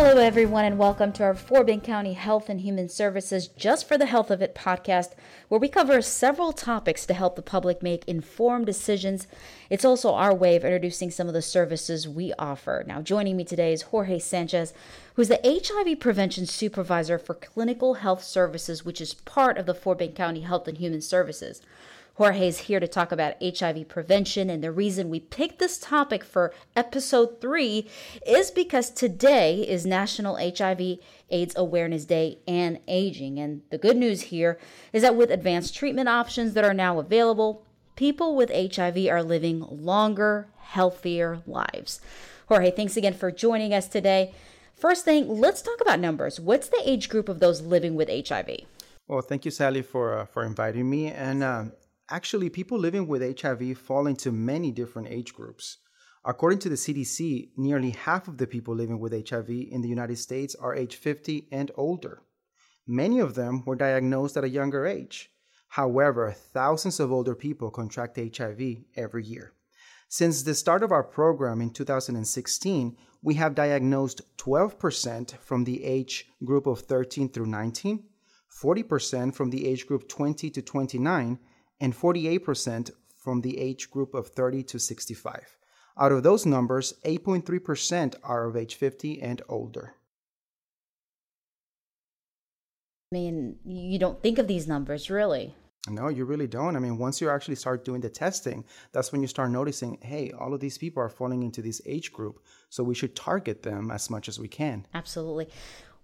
Hello, everyone, and welcome to our Fort Bend County Health and Human Services Just for the Health of It podcast, where we cover several topics to help the public make informed decisions. It's also our way of introducing some of the services we offer. Now, joining me today is Jorge Sanchez, who's the HIV Prevention Supervisor for Clinical Health Services, which is part of the Fort Bend County Health and Human Services. Jorge is here to talk about HIV prevention, and the reason we picked this topic for episode 3 is because today is National HIV/AIDS Awareness Day and Aging. And the good news here is that with advanced treatment options that are now available, people with HIV are living longer, healthier lives. Jorge, thanks again for joining us today. First thing, let's talk about numbers. What's the age group of those living with HIV? Well, thank you, Sally, for inviting me. And actually, people living with HIV fall into many different age groups. According to the CDC, nearly half of the people living with HIV in the United States are age 50 and older. Many of them were diagnosed at a younger age. However, thousands of older people contract HIV every year. Since the start of our program in 2016, we have diagnosed 12% from the age group of 13 through 19, 40% from the age group 20 to 29, and 48% from the age group of 30 to 65. Out of those numbers, 8.3% are of age 50 and older. I mean, you don't think of these numbers, really. No, you really don't. I mean, once you actually start doing the testing, that's when you start noticing, hey, all of these people are falling into this age group, so we should target them as much as we can. Absolutely.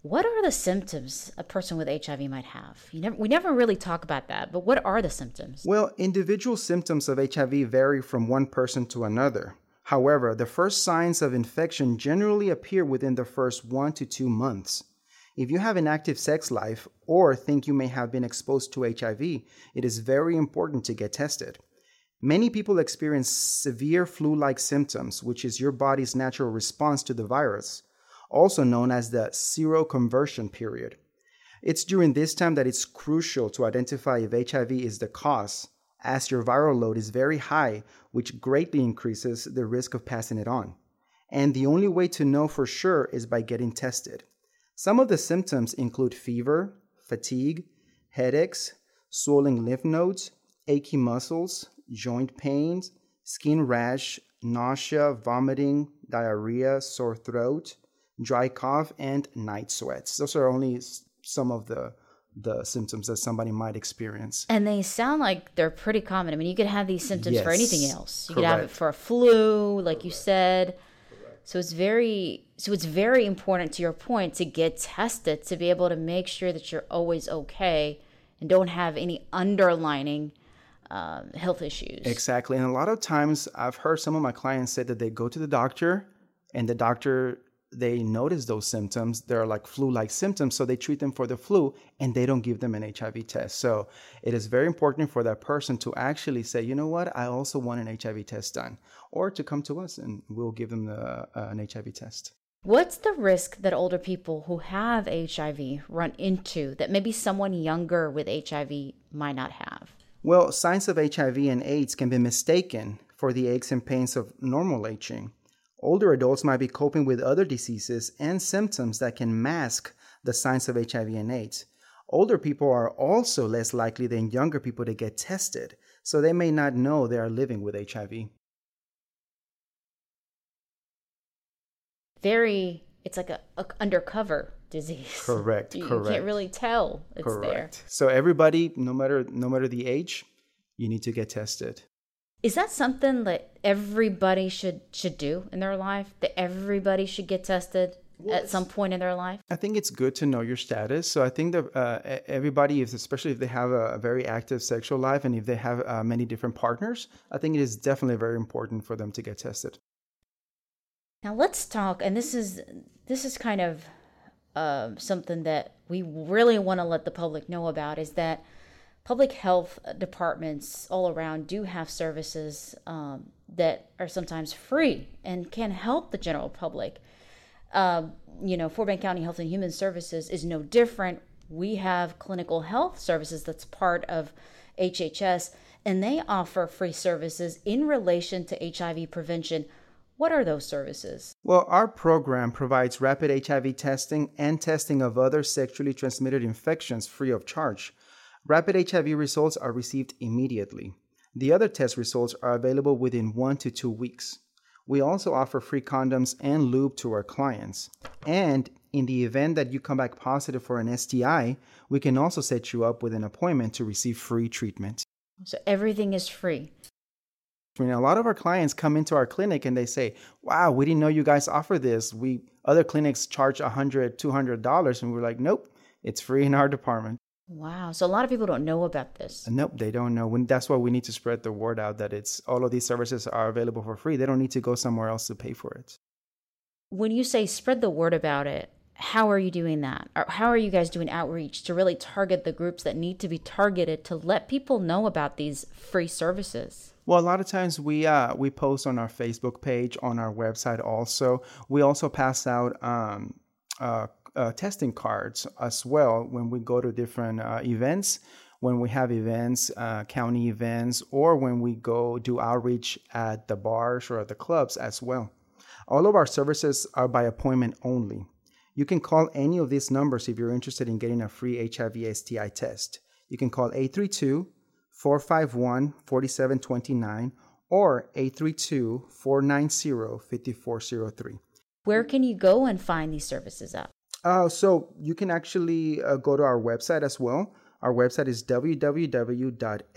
What are the symptoms a person with HIV might have? We never really talk about that, but what are the symptoms? Well, individual symptoms of HIV vary from one person to another. However, the first signs of infection generally appear within the first 1 to 2 months. If you have an active sex life or think you may have been exposed to HIV, it is very important to get tested. Many people experience severe flu-like symptoms, which is your body's natural response to the virus, also known as the seroconversion period. It's during this time that it's crucial to identify if HIV is the cause, as your viral load is very high, which greatly increases the risk of passing it on. And the only way to know for sure is by getting tested. Some of the symptoms include fever, fatigue, headaches, swollen lymph nodes, achy muscles, joint pains, skin rash, nausea, vomiting, diarrhea, sore throat, dry cough, and night sweats. Those are only some of the symptoms that somebody might experience. And they sound like they're pretty common. I mean, you could have these symptoms for anything else. You could have it for a flu, like you said. So it's very important, to your point, to get tested to be able to make sure that you're always okay and don't have any underlining health issues. Exactly. And a lot of times I've heard some of my clients say that they go to the doctor and the doctor, they notice those symptoms. They're like flu-like symptoms, so they treat them for the flu and they don't give them an HIV test. So it is very important for that person to actually say, you know what, I also want an HIV test done, or to come to us and we'll give them an HIV test. What's the risk that older people who have HIV run into that maybe someone younger with HIV might not have? Well, signs of HIV and AIDS can be mistaken for the aches and pains of normal aging. Older adults might be coping with other diseases and symptoms that can mask the signs of HIV and AIDS. Older people are also less likely than younger people to get tested, so they may not know they are living with HIV. It's like a undercover disease. Correct, You can't really tell it's correct. There. So everybody, no matter the age, you need to get tested. Is that something that everybody should do in their life? That everybody should get tested at some point in their life? I think it's good to know your status. So I think that everybody, especially if they have a very active sexual life and if they have many different partners, I think it is definitely very important for them to get tested. Now let's talk, and this is kind of something that we really want to let the public know about, is that public health departments all around do have services that are sometimes free and can help the general public. Fort Bend County Health and Human Services is no different. We have clinical health services that's part of HHS, and they offer free services in relation to HIV prevention. What are those services? Well, our program provides rapid HIV testing and testing of other sexually transmitted infections free of charge. Rapid HIV results are received immediately. The other test results are available within 1 to 2 weeks. We also offer free condoms and lube to our clients. And in the event that you come back positive for an STI, we can also set you up with an appointment to receive free treatment. So everything is free. You know, a lot of our clients come into our clinic and they say, wow, we didn't know you guys offer this. Other clinics charge $100, $200. And we're like, nope, it's free in our department. Wow. So a lot of people don't know about this. Nope, they don't know. That's why we need to spread the word out that it's all of these services are available for free. They don't need to go somewhere else to pay for it. When you say spread the word about it, how are you doing that? How are you guys doing outreach to really target the groups that need to be targeted to let people know about these free services? Well, a lot of times we post on our Facebook page, on our website also. We also pass out testing cards as well when we go to different events, when we have events, county events, or when we go do outreach at the bars or at the clubs as well. All of our services are by appointment only. You can call any of these numbers if you're interested in getting a free HIV STI test. You can call 832-451-4729 or 832-490-5403. Where can you go and find these services at? So you can actually go to our website as well. Our website is www.fbchhs.org.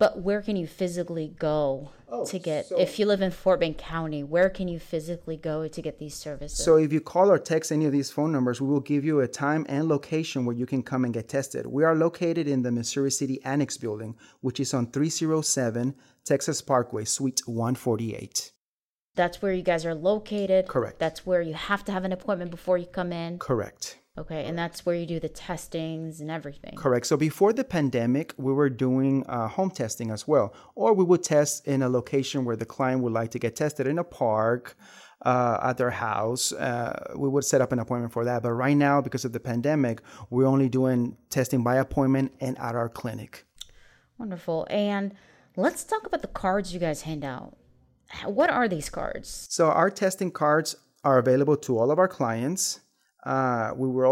But where can you physically go to get, if you live in Fort Bend County, where can you physically go to get these services? So if you call or text any of these phone numbers, we will give you a time and location where you can come and get tested. We are located in the Missouri City Annex Building, which is on 307 Texas Parkway, Suite 148. That's where you guys are located? Correct. That's where you have to have an appointment before you come in? Correct. Okay, and that's where you do the testings and everything. Correct. So before the pandemic, we were doing home testing as well. Or we would test in a location where the client would like to get tested, in a park, at their house. We would set up an appointment for that. But right now, because of the pandemic, we're only doing testing by appointment and at our clinic. Wonderful. And let's talk about the cards you guys hand out. What are these cards? So our testing cards are available to all of our clients. We will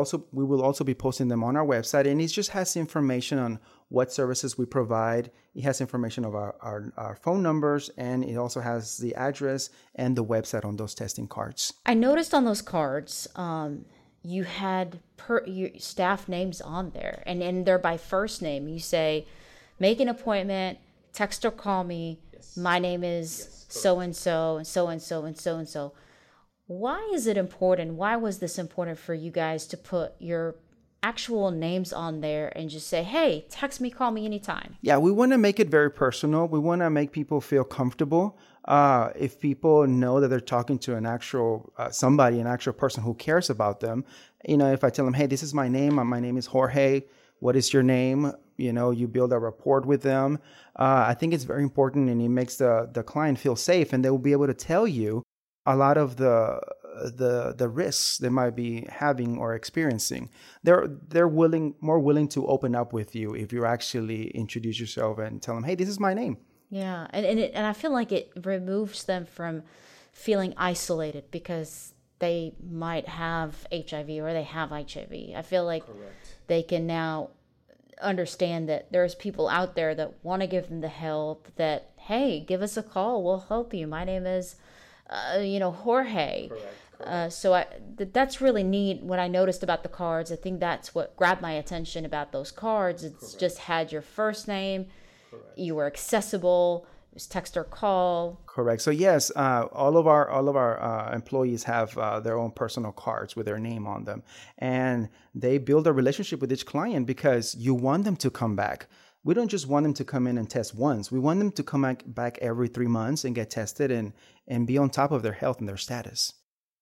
also be posting them on our website, and it just has information on what services we provide. It has information of our phone numbers, and it also has the address and the website on those testing cards. I noticed on those cards, you had your staff names on there, and they're by first name. You say, make an appointment, text or call me. Yes. My name is so-and-so, and so-and-so, and so-and-so. Why is it important? Why was this important for you guys to put your actual names on there and just say, hey, text me, call me anytime? Yeah, we want to make it very personal. We want to make people feel comfortable. If people know that they're talking to an actual somebody, an actual person who cares about them, you know, if I tell them, hey, this is my name. My name is Jorge. What is your name? You know, you build a rapport with them. I think it's very important, and it makes the client feel safe, and they will be able to tell you a lot of the risks they might be having or experiencing. They're more willing to open up with you if you actually introduce yourself and tell them, hey, this is my name. Yeah, and I feel like it removes them from feeling isolated because they might have HIV or they have HIV. I feel like Correct. They can now understand that there's people out there that want to give them the help, that, hey, give us a call, we'll help you. My name is... Jorge. Correct. So that's really neat. What I noticed about the cards, I think that's what grabbed my attention about those cards. It's Correct. Just had your first name. Correct. You were accessible. It was text or call. Correct. So yes, all of our employees have their own personal cards with their name on them, and they build a relationship with each client because you want them to come back. We don't just want them to come in and test once. We want them to come back every 3 months and get tested and be on top of their health and their status.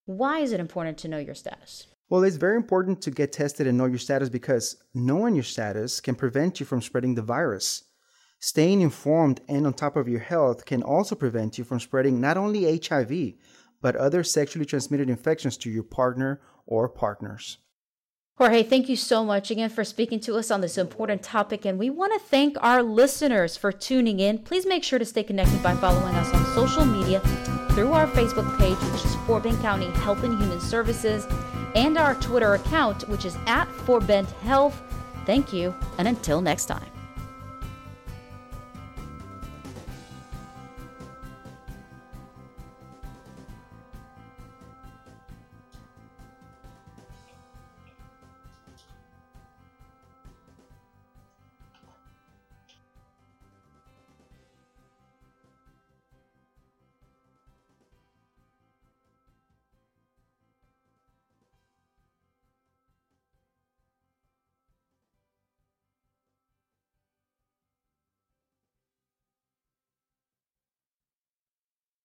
Why is it important to know your status? Well, it's very important to get tested and know your status because knowing your status can prevent you from spreading the virus. Staying informed and on top of your health can also prevent you from spreading not only HIV, but other sexually transmitted infections to your partner or partners. Jorge, thank you so much again for speaking to us on this important topic, and we want to thank our listeners for tuning in. Please make sure to stay connected by following us on social media through our Facebook page, which is Fort Bend County Health and Human Services, and our Twitter account, which is @FortBendHealth. Thank you, and until next time.